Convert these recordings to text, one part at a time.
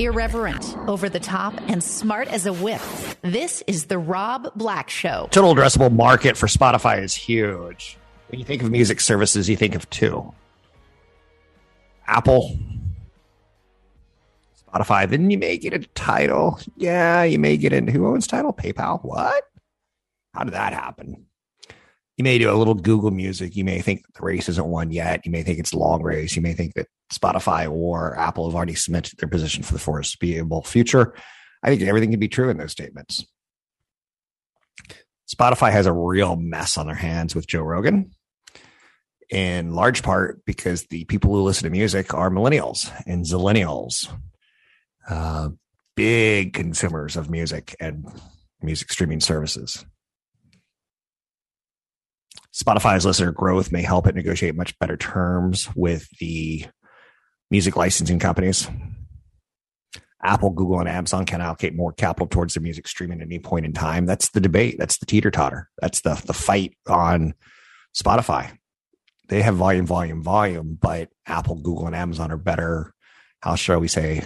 Irreverent, over the top, and smart as a whip. This is the Rob Black Show. Total addressable market for Spotify is huge. When you think of music services, you think of two: Apple, Spotify. Then you may get into Tidal. Yeah, you may get into, who owns Tidal? PayPal. What? How did that happen? You may do a little Google Music. You may think the race isn't won yet. You may think it's a long race. You may think that Spotify or Apple have already cemented their position for the foreseeable future. I think everything can be true in those statements. Spotify has a real mess on their hands with Joe Rogan, in large part because the people who listen to music are millennials and zillennials, big consumers of music and music streaming services. Spotify's listener growth may help it negotiate much better terms with the music licensing companies. Apple, Google, and Amazon can allocate more capital towards their music streaming at any point in time. That's the debate. That's the teeter-totter. That's the fight on Spotify. They have volume, but Apple, Google, and Amazon are better, how shall we say,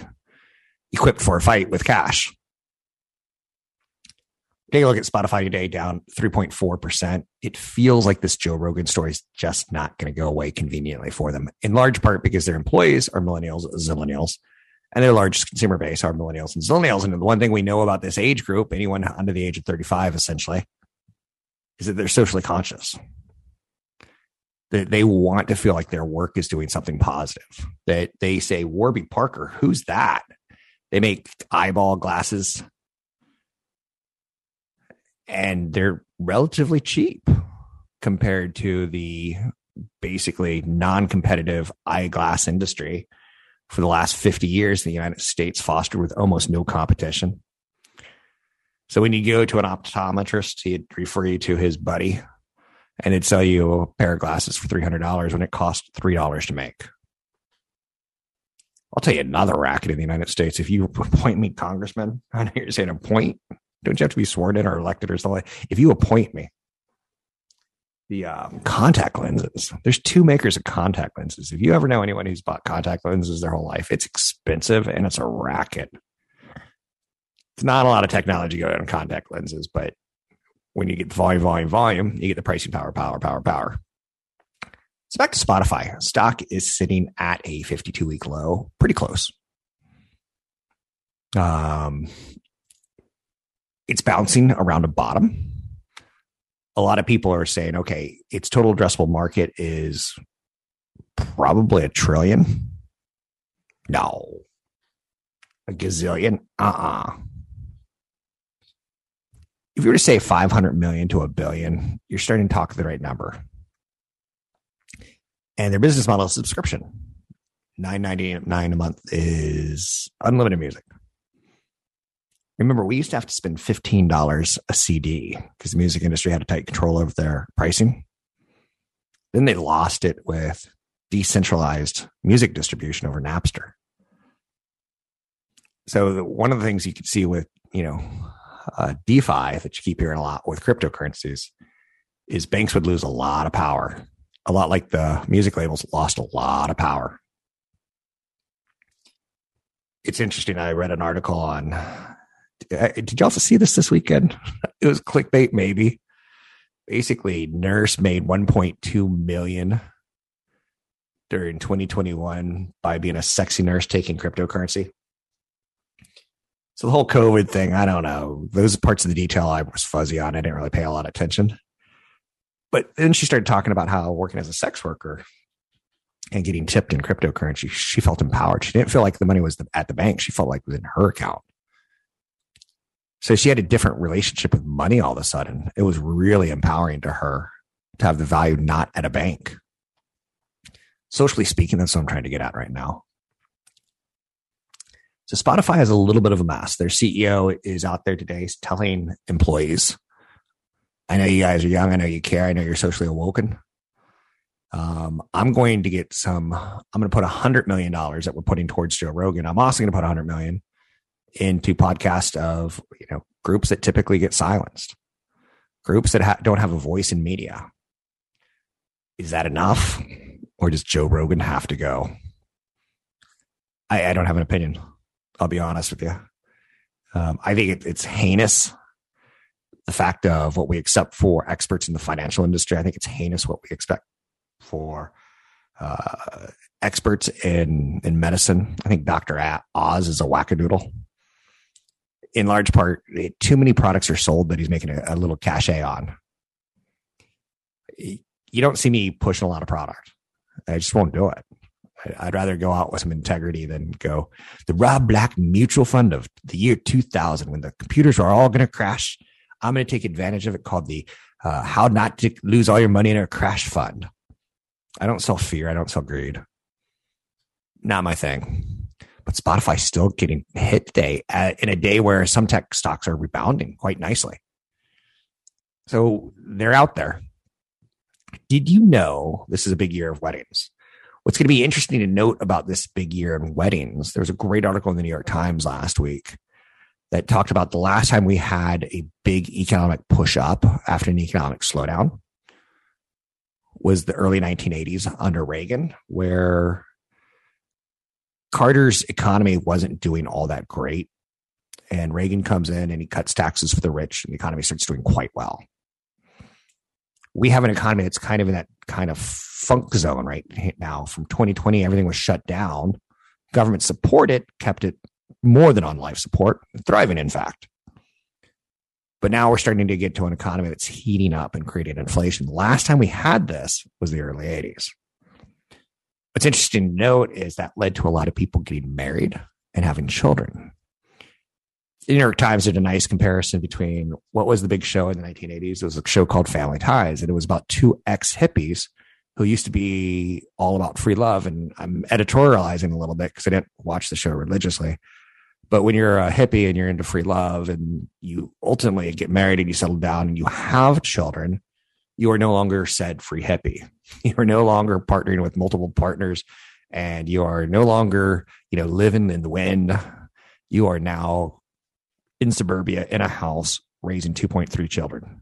equipped for a fight with cash. Take a look at Spotify today, down 3.4%. It feels like this Joe Rogan story is just not going to go away conveniently for them, in large part because their employees are millennials, zillennials, and their largest consumer base are millennials and zillennials. And the one thing we know about this age group, anyone under the age of 35, essentially, is that they're socially conscious. That they want to feel like their work is doing something positive. That they say, Warby Parker, who's that? They make eyeball glasses. And they're relatively cheap compared to the basically non-competitive eyeglass industry for the last 50 years in the United States, fostered with almost no competition. So when you go to an optometrist, he'd refer you to his buddy, and it'd sell you a pair of glasses for $300 when it cost $3 to make. I'll tell you another racket in the United States. If you appoint me congressman, I know you're saying appoint. Don't you have to be sworn in or elected or something? If you appoint me, the contact lenses, there's two makers of contact lenses. If you ever know anyone who's bought contact lenses their whole life, it's expensive and it's a racket. It's not a lot of technology going on contact lenses, but when you get volume, you get the pricing power. So back to Spotify. Stock is sitting at a 52-week low, pretty close. It's bouncing around a bottom. A lot of people are saying, okay, its total addressable market is probably $1 trillion. No. A gazillion? If you were to say 500 million to $1 billion, you're starting to talk the right number. And their business model is subscription. $9.99 a month is unlimited music. Remember, we used to have to spend $15 a CD because the music industry had a tight control over their pricing. Then they lost it with decentralized music distribution over Napster. So one of the things you can see with, DeFi that you keep hearing a lot with cryptocurrencies is banks would lose a lot of power, a lot like the music labels lost a lot of power. It's interesting. I read an article on... Did y'all see this weekend? It was clickbait, maybe. Basically, Nurse made $1.2 million during 2021 by being a sexy nurse taking cryptocurrency. So the whole COVID thing, I don't know. Those parts of the detail I was fuzzy on. I didn't really pay a lot of attention. But then she started talking about how working as a sex worker and getting tipped in cryptocurrency, she felt empowered. She didn't feel like the money was at the bank. She felt like it was in her account. So she had a different relationship with money all of a sudden. It was really empowering to her to have the value not at a bank. Socially speaking, that's what I'm trying to get at right now. So Spotify has a little bit of a mess. Their CEO is out there today telling employees, I know you guys are young. I know you care. I know you're socially awoken. I'm going to put $100 million that we're putting towards Joe Rogan. I'm also going to put $100 million into podcasts of, groups that typically get silenced, groups that don't have a voice in media. Is that enough? Or does Joe Rogan have to go? I don't have an opinion. I'll be honest with you. I think it's heinous. The fact of what we accept for experts in the financial industry, I think it's heinous what we expect for experts in medicine. I think Dr. Oz is a wackadoodle. In large part, too many products are sold that he's making a little cachet on. You don't see me pushing a lot of product. I just won't do it. I'd rather go out with some integrity than go the Rob Black mutual fund of the year 2000 when the computers are all going to crash. I'm going to take advantage of it called the how not to lose all your money in a crash fund. I don't sell fear. I don't sell greed. Not my thing. But Spotify's still getting hit today in a day where some tech stocks are rebounding quite nicely. So they're out there. Did you know this is a big year of weddings? What's going to be interesting to note about this big year in weddings, there was a great article in the New York Times last week that talked about the last time we had a big economic push up after an economic slowdown was the early 1980s under Reagan, where Carter's economy wasn't doing all that great. And Reagan comes in and he cuts taxes for the rich and the economy starts doing quite well. We have an economy that's kind of in that kind of funk zone right now. From 2020, everything was shut down. Government support it, kept it more than on life support, thriving, in fact. But now we're starting to get to an economy that's heating up and creating inflation. Last time we had this was the early 80s. What's interesting to note is that led to a lot of people getting married and having children. The New York Times did a nice comparison between what was the big show in the 1980s. It was a show called Family Ties, and it was about two ex-hippies who used to be all about free love. And I'm editorializing a little bit because I didn't watch the show religiously. But when you're a hippie and you're into free love and you ultimately get married and you settle down and you have children, you are no longer said free hippie. You are no longer partnering with multiple partners, and you are no longer, living in the wind. You are now in suburbia, in a house, raising 2.3 children.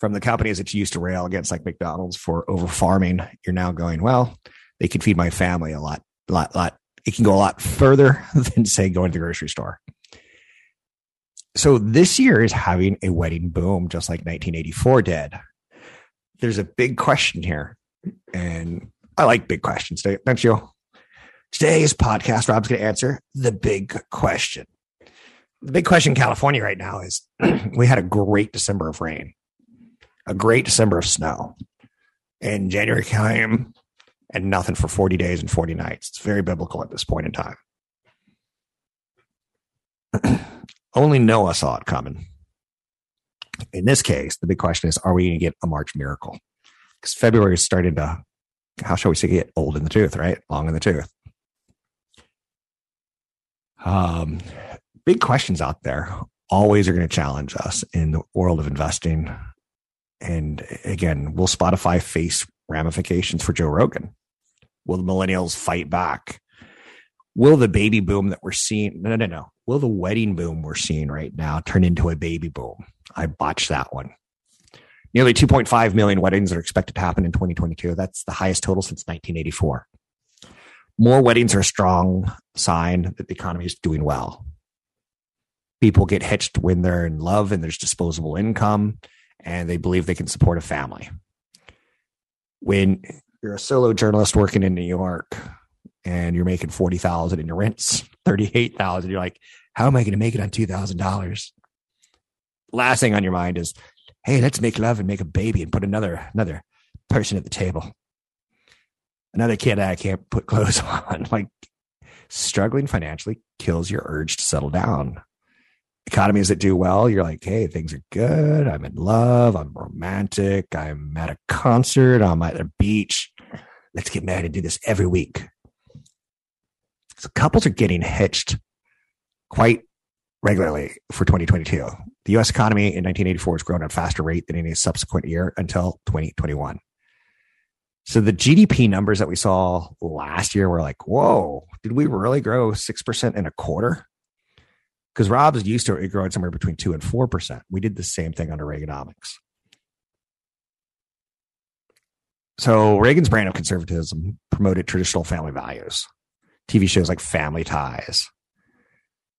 From the companies that you used to rail against, like McDonald's, for over farming, you're now going, well, they can feed my family a lot. It can go a lot further than, say, going to the grocery store. So this year is having a wedding boom, just like 1984 did. There's a big question here, and I like big questions, don't you? Today's podcast, Rob's going to answer the big question. The big question in California right now is we had a great December of rain, a great December of snow, and January came and nothing for 40 days and 40 nights. It's very biblical at this point in time. Only Noah saw it coming. In this case, the big question is, are we going to get a March miracle? Because February is starting to, how shall we say, get old in the tooth, right? Long in the tooth. Big questions out there always are going to challenge us in the world of investing. And again, will Spotify face ramifications for Joe Rogan? Will the millennials fight back? Will the baby boom that we're seeing? No. Will the wedding boom we're seeing right now turn into a baby boom? I botched that one. Nearly 2.5 million weddings are expected to happen in 2022. That's the highest total since 1984. More weddings are a strong sign that the economy is doing well. People get hitched when they're in love and there's disposable income and they believe they can support a family. When you're a solo journalist working in New York and you're making $40,000 and your rent's $38,000, you're like, how am I going to make it on $2,000? Last thing on your mind is, hey, let's make love and make a baby and put another person at the table. Another kid I can't put clothes on. Like, struggling financially kills your urge to settle down. Economies that do well, you're like, hey, things are good. I'm in love. I'm romantic. I'm at a concert. I'm at a beach. Let's get married and do this every week. couples are getting hitched quite regularly for 2022. The U.S. economy in 1984 has grown at a faster rate than any subsequent year until 2021. So the GDP numbers that we saw last year were like, whoa, did we really grow 6% in a quarter? Because Rob's used to it growing somewhere between 2 and 4%. We did the same thing under Reaganomics. So Reagan's brand of conservatism promoted traditional family values. TV shows like Family Ties.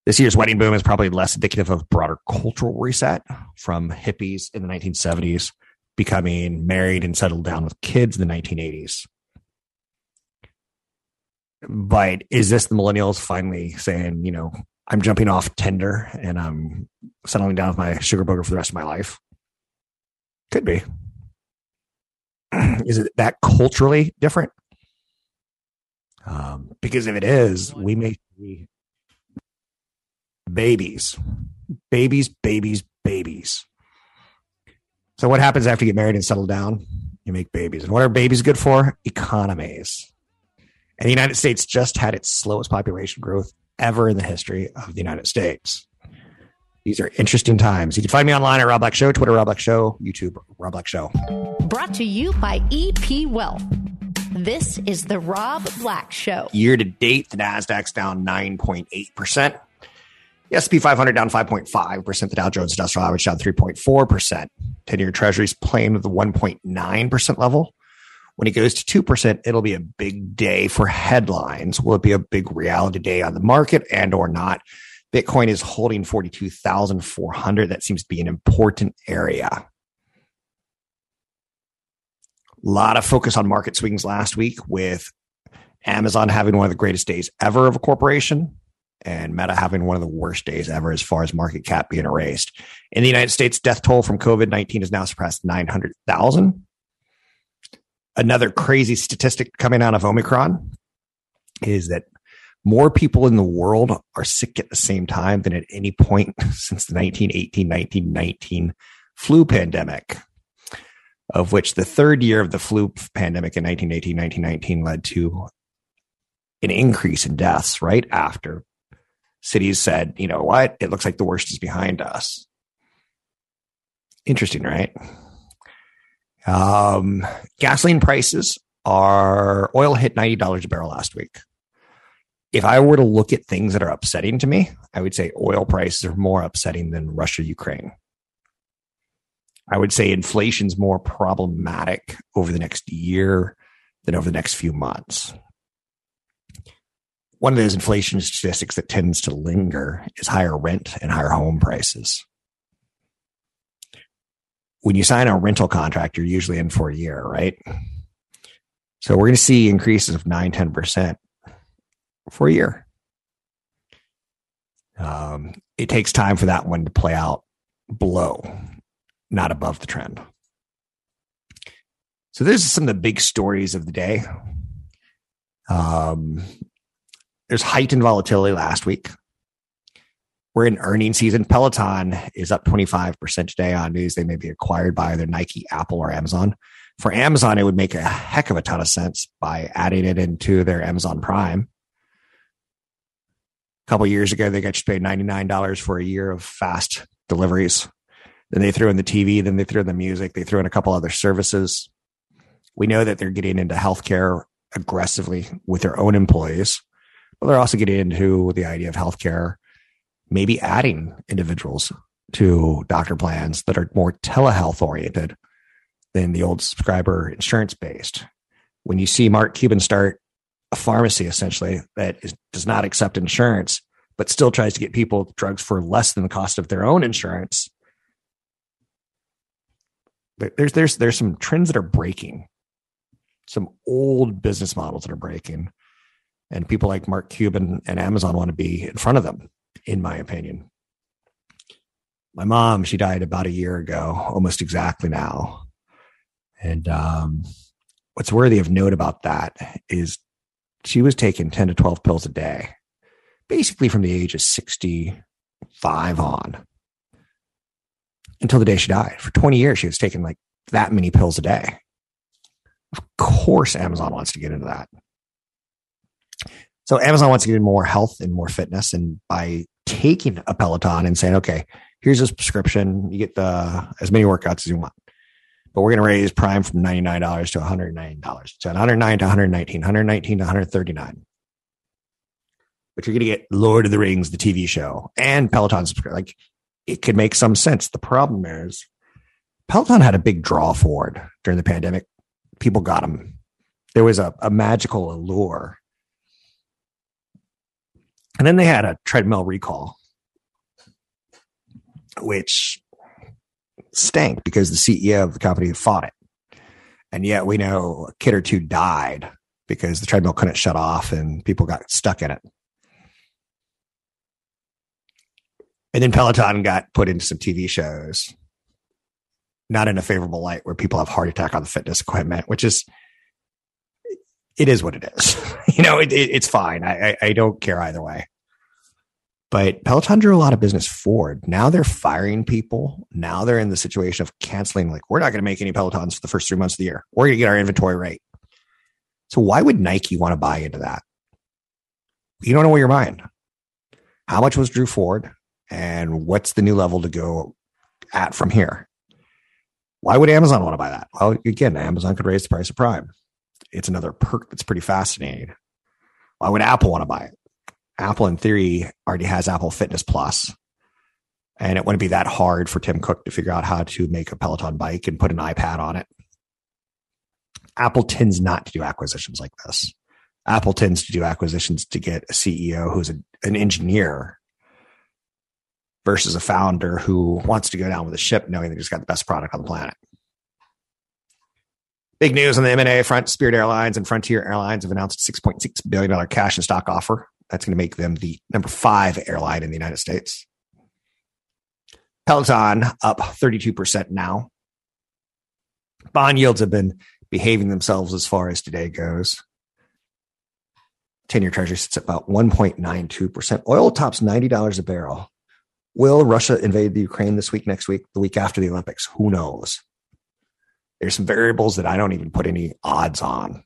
This year's wedding boom is probably less indicative of broader cultural reset, from hippies in the 1970s becoming married and settled down with kids in the 1980s. But is this the millennials finally saying, you know, I'm jumping off Tinder and I'm settling down with my sugar booger for the rest of my life? Could be. Is it that culturally different? Because if it is, we may be babies. So what happens after you get married and settle down? You make babies. And what are babies good for? Economies. And the United States just had its slowest population growth ever in the history of the United States. These are interesting times. You can find me online at Rob Black Show, Twitter, Rob Black Show, YouTube, Rob Black Show. Brought to you by EP Wealth. This is the Rob Black Show. Year to date, the NASDAQ's down 9.8%. The S&P 500 down 5.5%. The Dow Jones Industrial Average down 3.4%. 10-year Treasuries playing with the 1.9% level. When it goes to 2%, it'll be a big day for headlines. Will it be a big reality day on the market and or not? Bitcoin is holding 42,400. That seems to be an important area. A lot of focus on market swings last week, with Amazon having one of the greatest days ever of a corporation and Meta having one of the worst days ever as far as market cap being erased. In the United States, death toll from COVID-19 has now surpassed 900,000. Another crazy statistic coming out of Omicron is that more people in the world are sick at the same time than at any point since the 1918-1919 flu pandemic, of which the third year of the flu pandemic in 1918-1919 led to an increase in deaths right after cities said, you know what, it looks like the worst is behind us. Interesting, right? Gasoline prices are, oil hit $90 a barrel last week. If I were to look at things that are upsetting to me, I would say oil prices are more upsetting than Russia, Ukraine. I would say inflation's more problematic over the next year than over the next few months. One of those inflation statistics that tends to linger is higher rent and higher home prices. When you sign a rental contract, you're usually in for a year, right? So we're going to see increases of 9, 10%. For a year. It takes time for that one to play out below, not above the trend. So those are some of the big stories of the day. There's heightened volatility last week. We're in earnings season. Peloton is up 25% today on news they may be acquired by either Nike, Apple, or Amazon. For Amazon, it would make a heck of a ton of sense by adding it into their Amazon Prime. A couple of years ago, they got you to pay $99 for a year of fast deliveries. Then they threw in the TV, then they threw in the music, they threw in a couple other services. We know that they're getting into healthcare aggressively with their own employees, but they're also getting into the idea of healthcare, maybe adding individuals to doctor plans that are more telehealth oriented than the old subscriber insurance based. When you see Mark Cuban start a pharmacy, essentially, that does not accept insurance, but still tries to get people drugs for less than the cost of their own insurance. There's some trends that are breaking, some old business models that are breaking, and people like Mark Cuban and Amazon want to be in front of them, in my opinion. My mom, she died about a year ago, almost exactly now. And what's worthy of note about that is she was taking 10 to 12 pills a day, basically from the age of 65 on, until the day she died. For 20 years, she was taking like that many pills a day. Of course, Amazon wants to get into that. So Amazon wants to get in more health and more fitness. And by taking a Peloton and saying, okay, here's this prescription, you get the as many workouts as you want. But we're going to raise Prime from $99 to $109. So $109 to $119, $119 to $139. But you're going to get Lord of the Rings, the TV show, and Peloton subscription. Like, it could make some sense. The problem is Peloton had a big draw forward during the pandemic. People got them. There was a magical allure. And then they had a treadmill recall, which stank because the CEO of the company fought it. And yet we know a kid or two died because the treadmill couldn't shut off and people got stuck in it. And then Peloton got put into some TV shows, not in a favorable light, where people have heart attack on the fitness equipment, which is, it is what it is. You know, it's fine. I don't care either way. But Peloton drew a lot of business forward. Now they're firing people. Now they're in the situation of canceling. Like, we're not going to make any Pelotons for the first 3 months of the year. We're going to get our inventory right. So why would Nike want to buy into that? You don't know what you're buying. How much was drew forward? And what's the new level to go at from here? Why would Amazon want to buy that? Well, again, Amazon could raise the price of Prime. It's another perk that's pretty fascinating. Why would Apple want to buy it? Apple, in theory, already has Apple Fitness Plus, and it wouldn't be that hard for Tim Cook to figure out how to make a Peloton bike and put an iPad on it. Apple tends not to do acquisitions like this. Apple tends to do acquisitions to get a CEO who's an engineer versus a founder who wants to go down with the ship knowing they just got the best product on the planet. Big news on the M&A front. Spirit Airlines and Frontier Airlines have announced a $6.6 billion cash and stock offer. That's going to make them the number 5 airline in the United States. Peloton up 32% now. Bond yields have been behaving themselves as far as today goes. 10-year treasury sits at about 1.92%. Oil tops $90 a barrel. Will Russia invade the Ukraine this week, next week, the week after the Olympics? Who knows? There's some variables that I don't even put any odds on,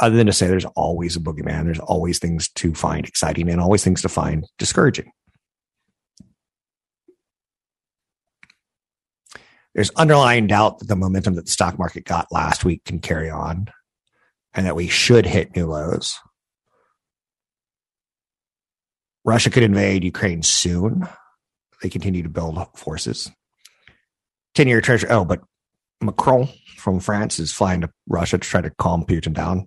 other than to say there's always a boogeyman. There's always things to find exciting and always things to find discouraging. There's underlying doubt that the momentum that the stock market got last week can carry on and that we should hit new lows. Russia could invade Ukraine soon. They continue to build forces. 10-year treasury. Oh, but Macron from France is flying to Russia to try to calm Putin down.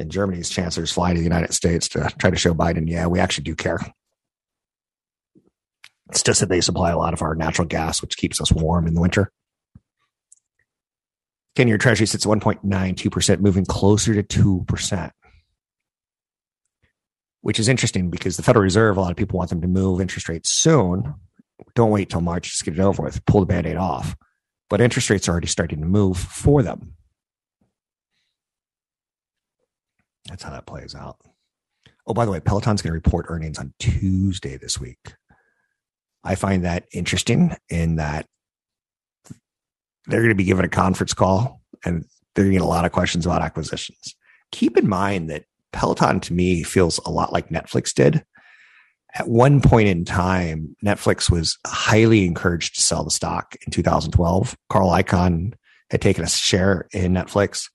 And Germany's chancellor is flying to the United States to try to show Biden, yeah, we actually do care. It's just that they supply a lot of our natural gas, which keeps us warm in the winter. 10-year treasury sits at 1.92%, moving closer to 2%, which is interesting because the Federal Reserve, a lot of people want them to move interest rates soon. Don't wait till March. Just get it over with. Pull the Band-Aid off. But interest rates are already starting to move for them. That's how that plays out. Oh, by the way, Peloton's going to report earnings on Tuesday this week. I find that interesting in that they're going to be given a conference call and they're going to get a lot of questions about acquisitions. Keep in mind that Peloton to me feels a lot like Netflix did. At one point in time, Netflix was highly encouraged to sell the stock in 2012. Carl Icahn had taken a share in Netflix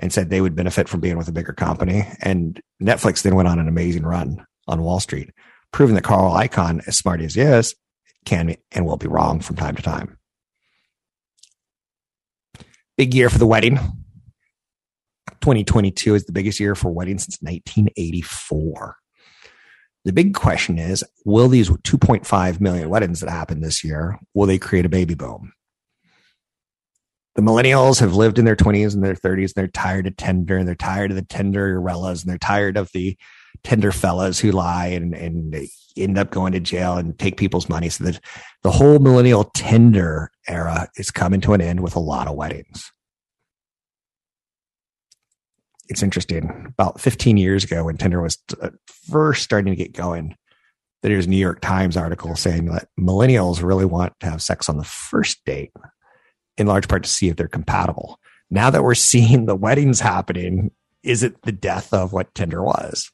and said they would benefit from being with a bigger company. And Netflix then went on an amazing run on Wall Street, proving that Carl Icahn, as smart as he is, can and will be wrong from time to time. Big year for the wedding. 2022 is the biggest year for weddings since 1984. The big question is, will these 2.5 million weddings that happen this year, will they create a baby boom? The millennials have lived in their 20s and their 30s, and they're tired of Tinder, and they're tired of the Tinderellas, and they're tired of the Tinder fellas who lie and they end up going to jail and take people's money. So that the whole millennial Tinder era is coming to an end with a lot of weddings. It's interesting. About 15 years ago, when Tinder was first starting to get going, there's a New York Times article saying that millennials really want to have sex on the first date, in large part to see if they're compatible. Now that we're seeing the weddings happening, is it the death of what Tinder was?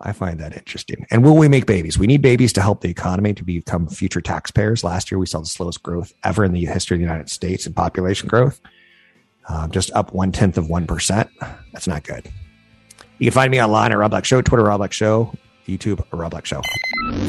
I find that interesting. And will we make babies? We need babies to help the economy, to become future taxpayers. Last year, we saw the slowest growth ever in the history of the United States in population growth, just up 0.1%. That's not good. You can find me online at Rob Black Show, Twitter, Rob Black Show, YouTube, Rob Black Show.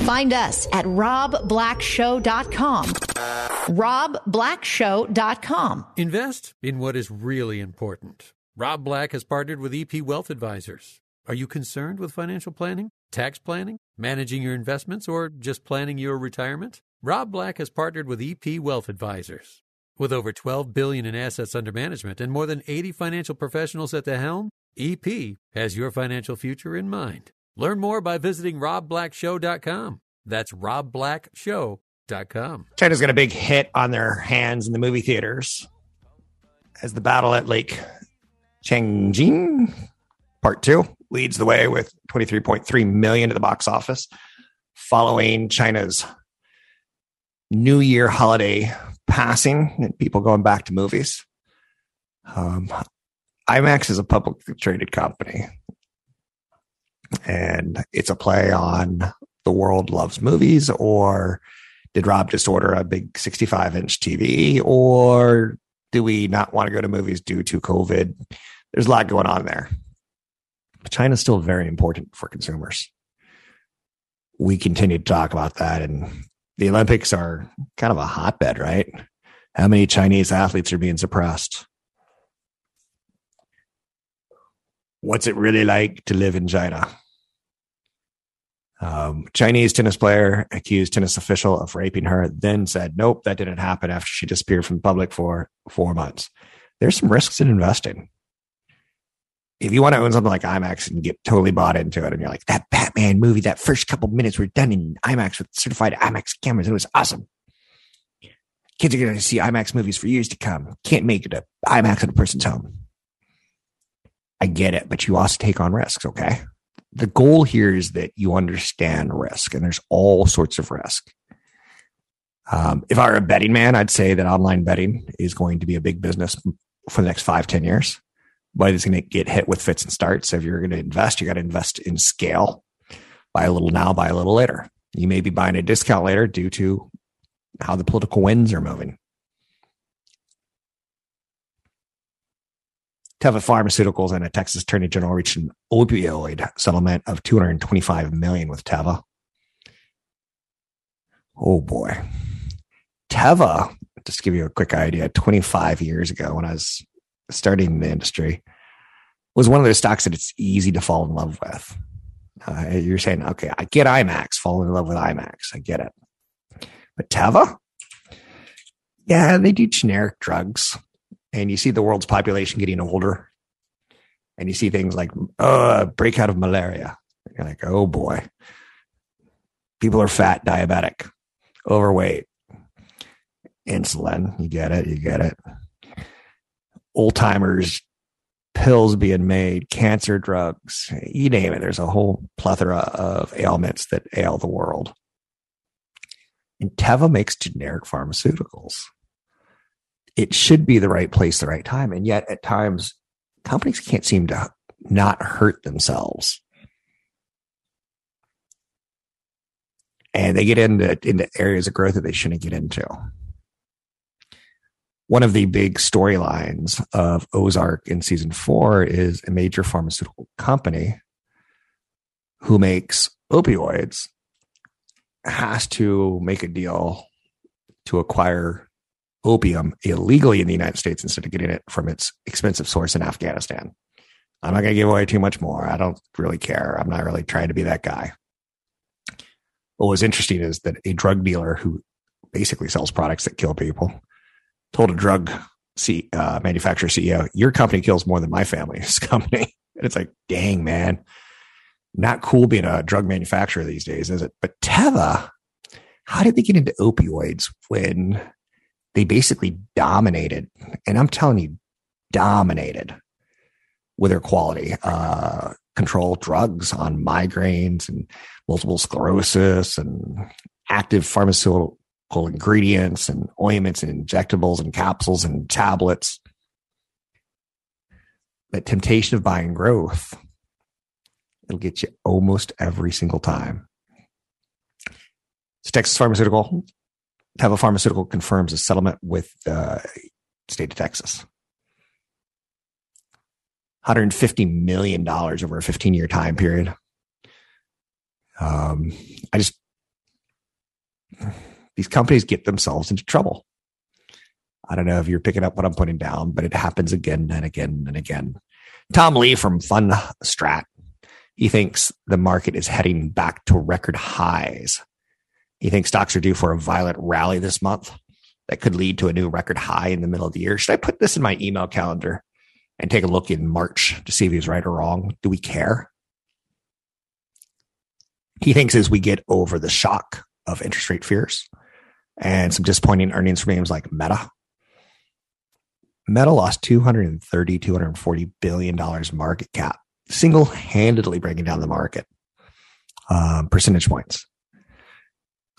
Find us at robblackshow.com. Robblackshow.com. Invest in what is really important. Rob Black has partnered with EP Wealth Advisors. Are you concerned with financial planning, tax planning, managing your investments, or just planning your retirement? Rob Black has partnered with EP Wealth Advisors. With over $12 billion in assets under management and more than 80 financial professionals at the helm, EP has your financial future in mind. Learn more by visiting robblackshow.com. That's robblackshow.com. China's got a big hit on their hands in the movie theaters as the battle at Lake Changjin Part 2 leads the way with $23.3 million to the box office following China's New Year holiday passing and people going back to movies. IMAX is a publicly traded company. And it's a play on the world loves movies, or did Rob just order a big 65-inch TV, or do we not want to go to movies due to COVID? There's a lot going on there. But China's still very important for consumers. We continue to talk about that, and the Olympics are kind of a hotbed, right? How many Chinese athletes are being suppressed? What's it really like to live in China? Chinese tennis player accused tennis official of raping her, then said, nope, that didn't happen after she disappeared from the public for 4 months. There's some risks in investing. If you want to own something like IMAX and get totally bought into it, and you're like, that Batman movie, that first couple minutes were done in IMAX with certified IMAX cameras. It was awesome. Kids are going to see IMAX movies for years to come. Can't make it an IMAX in a person's home. I get it, but you also take on risks, okay? The goal here is that you understand risk, and there's all sorts of risk. If I were a betting man, I'd say that online betting is going to be a big business for the next 5-10 years, but it's going to get hit with fits and starts. So if you're going to invest, you got to invest in scale. Buy a little now, buy a little later. You may be buying a discount later due to how the political winds are moving. Teva Pharmaceuticals and a Texas attorney general reached an opioid settlement of $225 million with Teva. Oh, boy. Teva, just to give you a quick idea, 25 years ago when I was starting in the industry, was one of those stocks that it's easy to fall in love with. You're saying, okay, I get IMAX, fall in love with IMAX. I get it. But Teva? Yeah, they do generic drugs. And you see the world's population getting older, and you see things like breakout of malaria. You're like, oh boy, people are fat, diabetic, overweight, insulin. You get it. Old timers, pills being made, cancer drugs, you name it. There's a whole plethora of ailments that ail the world. And Teva makes generic pharmaceuticals. It should be the right place, the right time. And yet at times companies can't seem to not hurt themselves. And they get into areas of growth that they shouldn't get into. One of the big storylines of Ozark in season 4 is a major pharmaceutical company who makes opioids has to make a deal to acquire opium illegally in the United States instead of getting it from its expensive source in Afghanistan. I'm not going to give away too much more. I don't really care. I'm not really trying to be that guy. What was interesting is that a drug dealer who basically sells products that kill people told a drug manufacturer CEO, your company kills more than my family's company. And it's like, dang, man, not cool being a drug manufacturer these days, is it? But Teva, how did they get into opioids when they basically dominated, and I'm telling you, dominated with their quality control drugs on migraines and multiple sclerosis and active pharmaceutical ingredients and ointments and injectables and capsules and tablets. That temptation of buying growth It'll get you almost every single time. So Texas Pharmaceutical, Teva Pharmaceutical confirms a settlement with the state of Texas. $150 million over a 15-year time period. These companies get themselves into trouble. I don't know if you're picking up what I'm putting down, but it happens again and again and again. Tom Lee from Fundstrat, he thinks the market is heading back to record highs. He thinks stocks are due for a violent rally this month that could lead to a new record high in the middle of the year. Should I put this in my email calendar and take a look in March to see if he's right or wrong? Do we care? He thinks as we get over the shock of interest rate fears and some disappointing earnings from names like Meta. Meta lost $230, $240 billion market cap, single-handedly breaking down the market percentage points.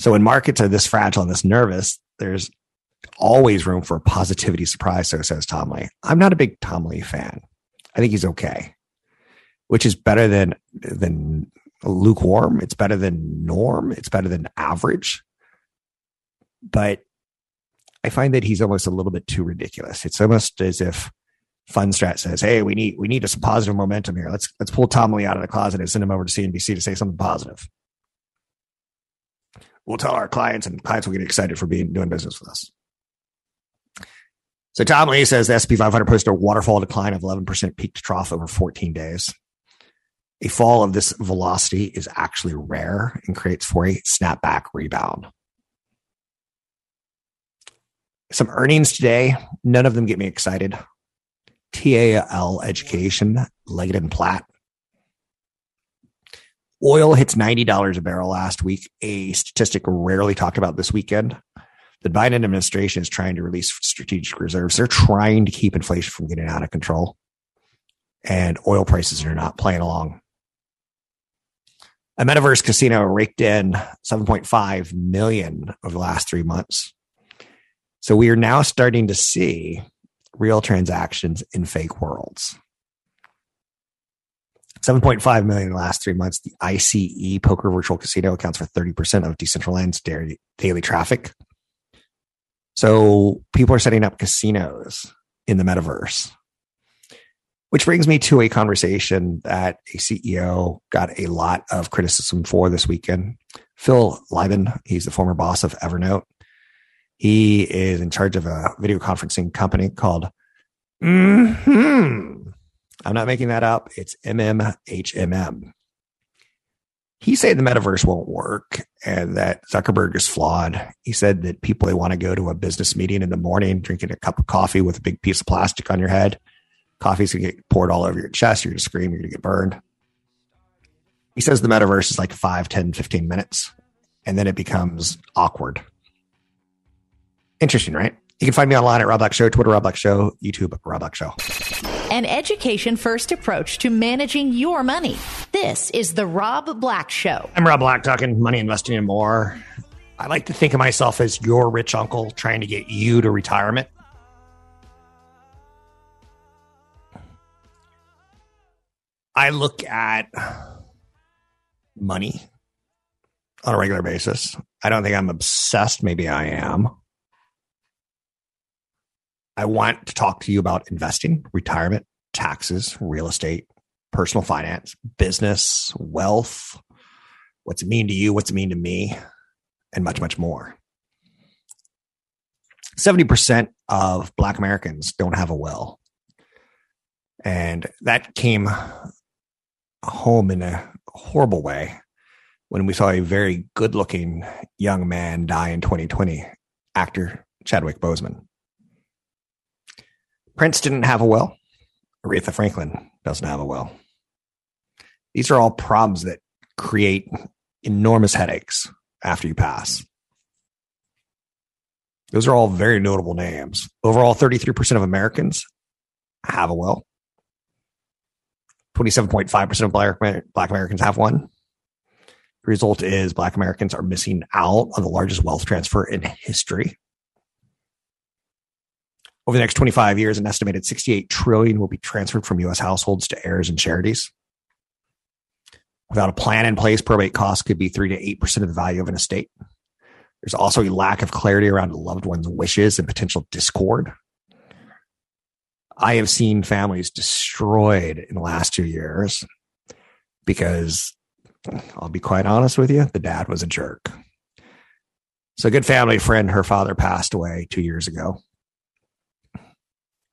So when markets are this fragile and this nervous, there's always room for a positivity surprise, so says Tom Lee. I'm not a big Tom Lee fan. I think he's okay, which is better than lukewarm. It's better than norm. It's better than average. But I find that he's almost a little bit too ridiculous. It's almost as if Fundstrat says, hey, we need some positive momentum here. Let's pull Tom Lee out of the closet and send him over to CNBC to say something positive. We'll tell our clients and clients will get excited for doing business with us. So Tom Lee says the S&P 500 posted a waterfall decline of 11% peak to trough over 14 days. A fall of this velocity is actually rare and creates for a snapback rebound. Some earnings today. None of them get me excited. TAL Education, Leggett & Platt. Oil hits $90 a barrel last week, a statistic rarely talked about this weekend. The Biden administration is trying to release strategic reserves. They're trying to keep inflation from getting out of control. And oil prices are not playing along. A metaverse casino raked in $7.5 million over the last 3 months. So we are now starting to see real transactions in fake worlds. 7.5 million in the last 3 months. The ICE Poker Virtual Casino accounts for 30% of Decentraland's daily traffic. So people are setting up casinos in the metaverse, which brings me to a conversation that a CEO got a lot of criticism for this weekend. Phil Libin, he's the former boss of Evernote. He is in charge of a video conferencing company called I'm not making that up. It's MMHMM. He said the metaverse won't work and that Zuckerberg is flawed. He said that people, they want to go to a business meeting in the morning, drinking a cup of coffee with a big piece of plastic on your head. Coffee's going to get poured all over your chest. You're going to scream. You're going to get burned. He says the metaverse is like 5, 10, 15 minutes, and then it becomes awkward. Interesting, right? You can find me online at Rob Black Show, Twitter, Rob Black Show, YouTube, Rob Black Show. An education-first approach to managing your money. This is the Rob Black Show. I'm Rob Black, talking money, investing, and more. I like to think of myself as your rich uncle trying to get you to retirement. I look at money on a regular basis. I don't think I'm obsessed. Maybe I am. I want to talk to you about investing, retirement, taxes, real estate, personal finance, business, wealth, what's it mean to you, what's it mean to me, and much, much more. 70% of Black Americans don't have a will. And that came home in a horrible way when we saw a very good-looking young man die in 2020, actor Chadwick Boseman. Prince didn't have a will. Aretha Franklin doesn't have a will. These are all problems that create enormous headaches after you pass. Those are all very notable names. Overall, 33% of Americans have a will. 27.5% of Black Americans have one. The result is Black Americans are missing out on the largest wealth transfer in history. Over the next 25 years, an estimated $68 trillion will be transferred from U.S. households to heirs and charities. Without a plan in place, probate costs could be 3 to 8% of the value of an estate. There's also a lack of clarity around a loved one's wishes and potential discord. I have seen families destroyed in the last 2 years because, I'll be quite honest with you, the dad was a jerk. So a good family friend, her father passed away 2 years ago.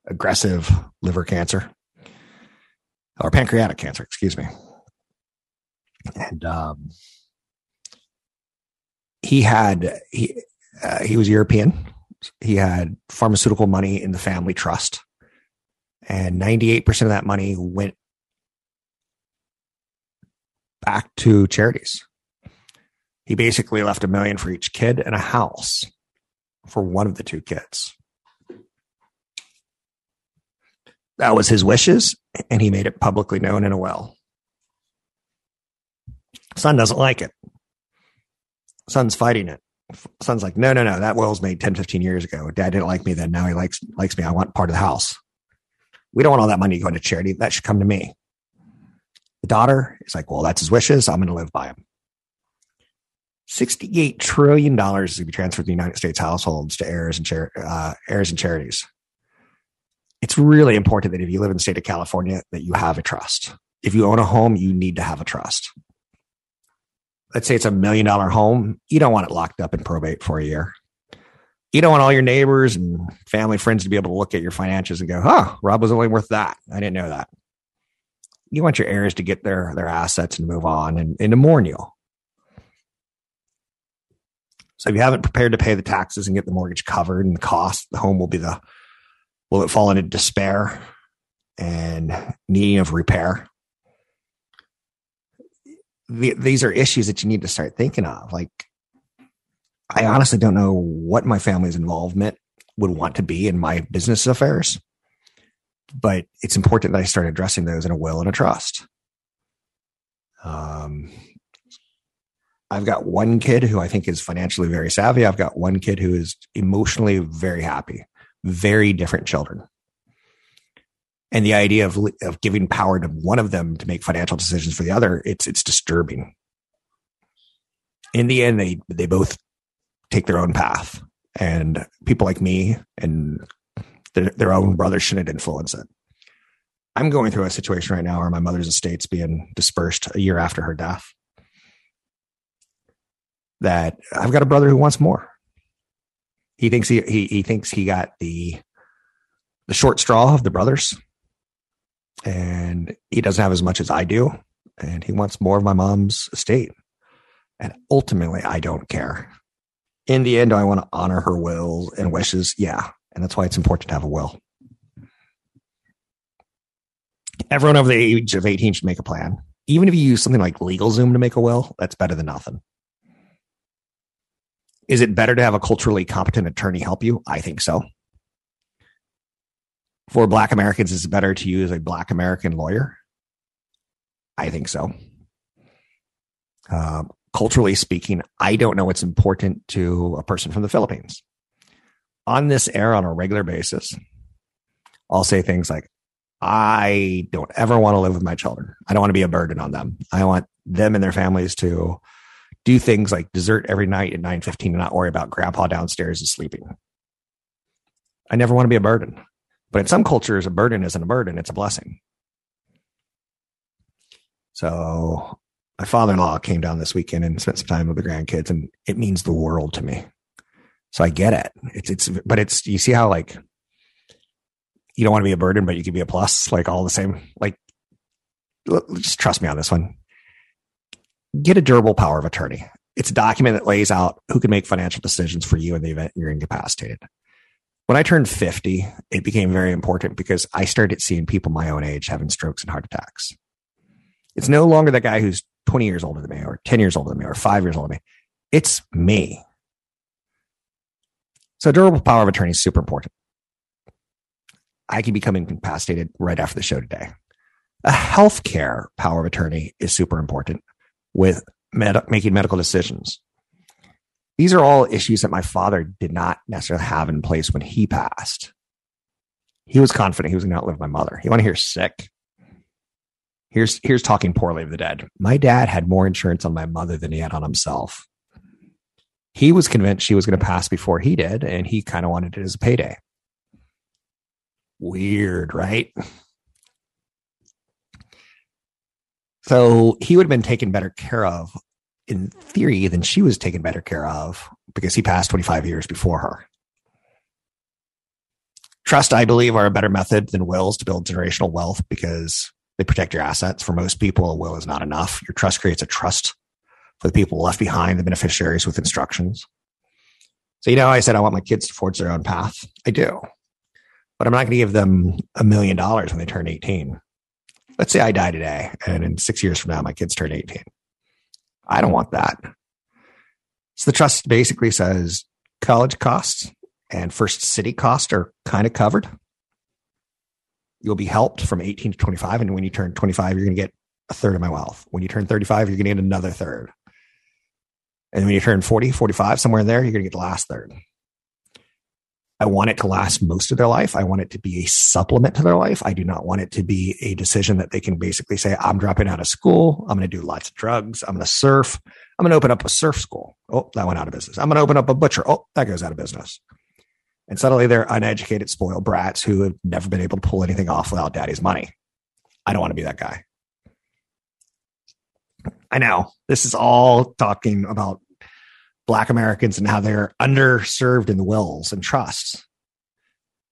Aggressive liver cancer or pancreatic cancer, excuse me. And he was European. He had pharmaceutical money in the family trust. And 98% of that money went back to charities. He basically left $1 million for each kid and a house for one of the two kids. That was his wishes, and he made it publicly known in a will. Son doesn't like it. Son's fighting it. Son's like, no, that will was made 10, 15 years ago. Dad didn't like me then. Now he likes me. I want part of the house. We don't want all that money going to charity. That should come to me. The daughter is like, well, that's his wishes. I'm going to live by him. $68 trillion is to be transferred to the United States households to heirs and heirs and charities. It's really important that if you live in the state of California, that you have a trust. If you own a home, you need to have a trust. Let's say it's $1 million home. You don't want it locked up in probate for a year. You don't want all your neighbors and family friends to be able to look at your financials and go, huh, Rob was only worth that. I didn't know that. You want your heirs to get their assets and move on and to mourn you. So if you haven't prepared to pay the taxes and get the mortgage covered and the cost, the home will it fall into despair and needing of repair? These are issues that you need to start thinking of. Like, I honestly don't know what my family's involvement would want to be in my business affairs, but it's important that I start addressing those in a will and a trust. I've got one kid who I think is financially very savvy. I've got one kid who is emotionally very happy, very different children. And the idea of giving power to one of them to make financial decisions for the other, it's disturbing. In the end, they both take their own path. And people like me and their own brothers shouldn't influence it. I'm going through a situation right now where my mother's estate's being dispersed a year after her death. That I've got a brother who wants more. He thinks he got the short straw of the brothers. And he doesn't have as much as I do. And he wants more of my mom's estate. And ultimately, I don't care. In the end, I want to honor her will and wishes. Yeah. And that's why it's important to have a will. Everyone over the age of 18 should make a plan. Even if you use something like LegalZoom to make a will, that's better than nothing. Is it better to have a culturally competent attorney help you? I think so. For Black Americans, is it better to use a Black American lawyer? I think so. Culturally speaking, I don't know what's important to a person from the Philippines. On this air on a regular basis, I'll say things like, I don't ever want to live with my children. I don't want to be a burden on them. I want them and their families to do things like dessert every night at 9:15 and not worry about grandpa downstairs is sleeping. I never want to be a burden. But in some cultures, a burden isn't a burden. It's a blessing. So my father-in-law came down this weekend and spent some time with the grandkids, and it means the world to me. So I get it. But you see how, like, you don't want to be a burden, but you could be a plus, like all the same. Like, just trust me on this one. Get a durable power of attorney. It's a document that lays out who can make financial decisions for you in the event you're incapacitated. When I turned 50, it became very important because I started seeing people my own age having strokes and heart attacks. It's no longer the guy who's 20 years older than me or 10 years older than me or 5 years older than me. It's me. So durable power of attorney is super important. I can become incapacitated right after the show today. A healthcare power of attorney is super important with making medical decisions. These are all issues that my father did not necessarily have in place when he passed. He was confident he was going to outlive my mother. He wanted to hear sick. Here's talking poorly of the dead. My dad had more insurance on my mother than he had on himself. He was convinced she was going to pass before he did, and he kind of wanted it as a payday. Weird, right? So he would have been taken better care of, in theory, than she was taken better care of because he passed 25 years before her. Trusts, I believe, are a better method than wills to build generational wealth because they protect your assets. For most people, a will is not enough. Your trust creates a trust for the people left behind, the beneficiaries with instructions. So, I said I want my kids to forge their own path. I do. But I'm not going to give them $1 million when they turn 18. Let's say I die today, and in 6 years from now, my kids turn 18. I don't want that. So the trust basically says college costs and first city costs are kind of covered. You'll be helped from 18 to 25. And when you turn 25, you're going to get a third of my wealth. When you turn 35, you're going to get another third. And when you turn 40, 45, somewhere in there, you're going to get the last third. I want it to last most of their life. I want it to be a supplement to their life. I do not want it to be a decision that they can basically say, I'm dropping out of school. I'm going to do lots of drugs. I'm going to surf. I'm going to open up a surf school. Oh, that went out of business. I'm going to open up a butcher. Oh, that goes out of business. And suddenly they're uneducated, spoiled brats who have never been able to pull anything off without daddy's money. I don't want to be that guy. I know this is all talking about Black Americans and how they're underserved in the wills and trusts.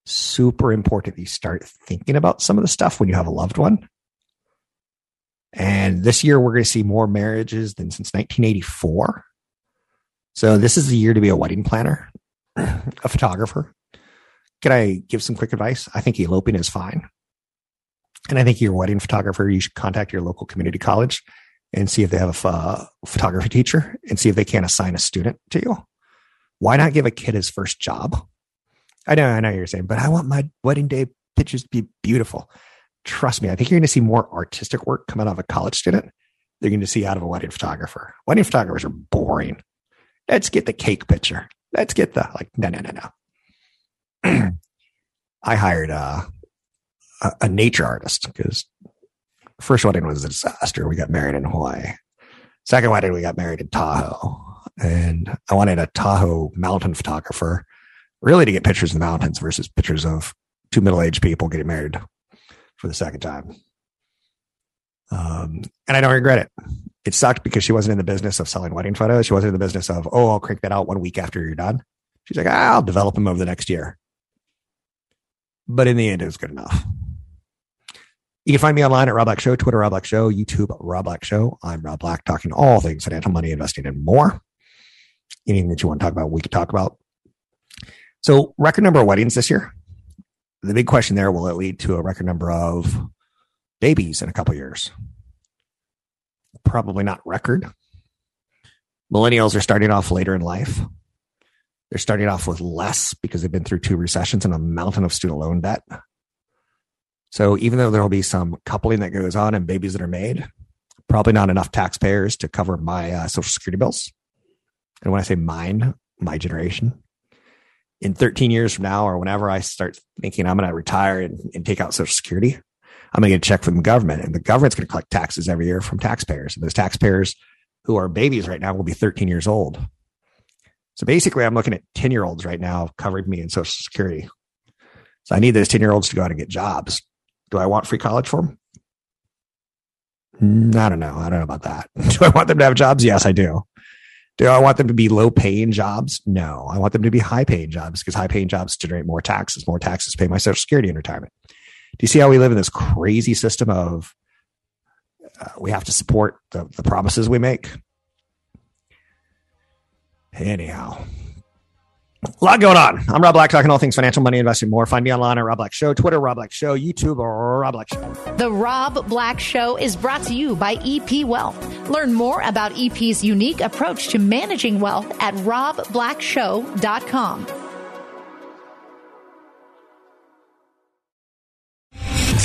Super important that you start thinking about some of the stuff when you have a loved one. And this year, we're going to see more marriages than since 1984. So this is the year to be a wedding planner, a photographer. Can I give some quick advice? I think eloping is fine. And I think your wedding photographer, you should contact your local community college and see if they have a photography teacher and see if they can't assign a student to you. Why not give a kid his first job? I know you're saying, but I want my wedding day pictures to be beautiful. Trust me, I think you're going to see more artistic work come out of a college student than you're going to see out of a wedding photographer. Wedding photographers are boring. Let's get the cake picture. Let's get the, no. I hired a nature artist because first wedding was a disaster. We got married in Hawaii. Second wedding, we got married in Tahoe. And I wanted a Tahoe mountain photographer, really to get pictures of the mountains versus pictures of two middle-aged people getting married for the second time. And I don't regret it. It sucked because she wasn't in the business of selling wedding photos. She wasn't in the business of, oh, I'll crank that out 1 week after you're done. She's like, I'll develop them over the next year. But in the end, it was good enough. You can find me online at Rob Black Show, Twitter, Rob Black Show, YouTube, Rob Black Show. I'm Rob Black, talking all things financial, money, investing, and more. Anything that you want to talk about, we can talk about. So record number of weddings this year. The big question there, will it lead to a record number of babies in a couple of years? Probably not record. Millennials are starting off later in life. They're starting off with less because they've been through 2 recessions and a mountain of student loan debt. So even though there will be some coupling that goes on and babies that are made, probably not enough taxpayers to cover my Social Security bills. And when I say mine, my generation, in 13 years from now or whenever I start thinking I'm going to retire and take out Social Security, I'm going to get a check from the government. And the government's going to collect taxes every year from taxpayers. And those taxpayers who are babies right now will be 13 years old. So basically, I'm looking at 10-year-olds right now covering me in Social Security. So I need those 10-year-olds to go out and get jobs. Do I want free college for them? I don't know. I don't know about that. Do I want them to have jobs? Yes, I do. Do I want them to be low-paying jobs? No. I want them to be high-paying jobs because high-paying jobs generate more taxes. More taxes pay my Social Security in retirement. Do you see how we live in this crazy system of we have to support the promises we make? Anyhow. A lot going on. I'm Rob Black, talking all things financial, money, investing, more. Find me online at Rob Black Show, Twitter, Rob Black Show, YouTube, or Rob Black Show. The Rob Black Show is brought to you by EP Wealth. Learn more about EP's unique approach to managing wealth at robblackshow.com.